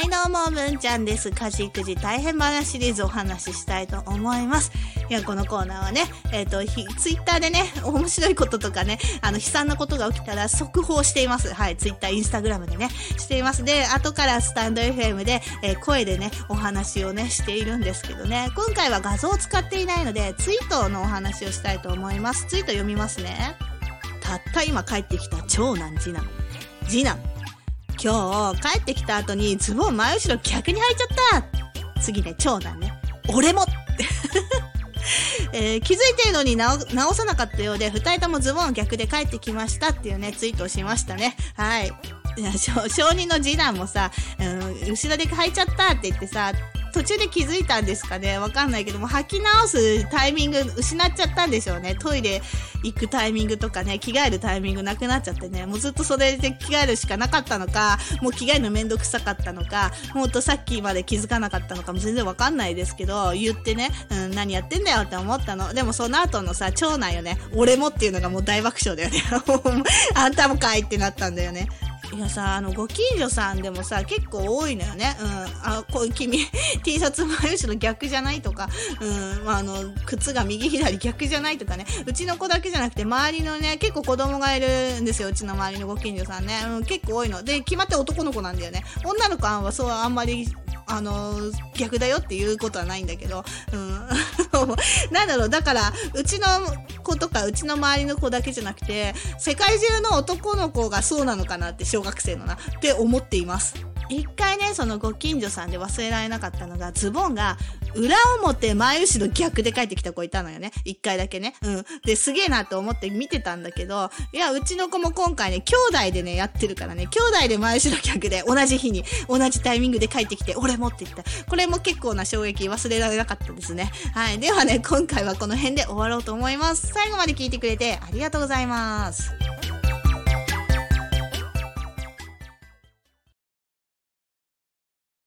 はいどうも文ちゃんです。家事育児大変話シリーズお話ししたいと思います。いやこのコーナーはね、ツイッターでね面白いこととかね悲惨なことが起きたら速報しています。はいツイッターインスタグラムでねしています。で後からスタンド FM で、声でねお話をねしているんですけどね、今回は画像を使っていないのでツイートのお話をしたいと思います。ツイート読みますね。たった今帰ってきた長男次男今日帰ってきた後にズボン真後ろ逆に履いちゃった。次ね長男ね俺もって気づいてるのに直さなかったようで2人ともズボン逆で帰ってきましたっていうねツイートをしましたね。はい。小児の次男もさ、後ろで履いちゃったって言ってさ途中で気づいたんですかねわかんないけども履き直すタイミング失っちゃったんでしょうね。トイレ行くタイミングとかね着替えるタイミングなくなっちゃってねもうずっとそれで着替えるしかなかったのかもう着替えるのめんどくさかったのかもっとさっきまで気づかなかったのかも全然わかんないですけど言ってね、何やってんだよって思ったの。でもその後のさ長男よね俺もっていうのがもう大爆笑だよねあんたもかいってなったんだよね。いやさご近所さんでもさ結構多いのよね。あこう君T シャツ真後ろ逆じゃないとか、靴が右左逆じゃないとかね。うちの子だけじゃなくて周りのね結構子供がいるんですよ。うちの周りのご近所さんね、結構多いので決まって男の子なんだよね。女の子はそうあんまり逆だよっていうことはないんだけど、なんだろうだからうちの子とかうちの周りの子だけじゃなくて世界中の男の子がそうなのかなって小学生のなって思っています。一回ねそのご近所さんで忘れられなかったのがズボンが裏表前後ろ逆で帰ってきた子いたのよね。一回だけね、ですげえなと思って見てたんだけど、いやうちの子も今回ね兄弟でねやってるからね兄弟で前後ろ逆で同じ日に同じタイミングで帰ってきて俺もって言った。これも結構な衝撃忘れられなかったですね。はいではね今回はこの辺で終わろうと思います。最後まで聞いてくれてありがとうございます。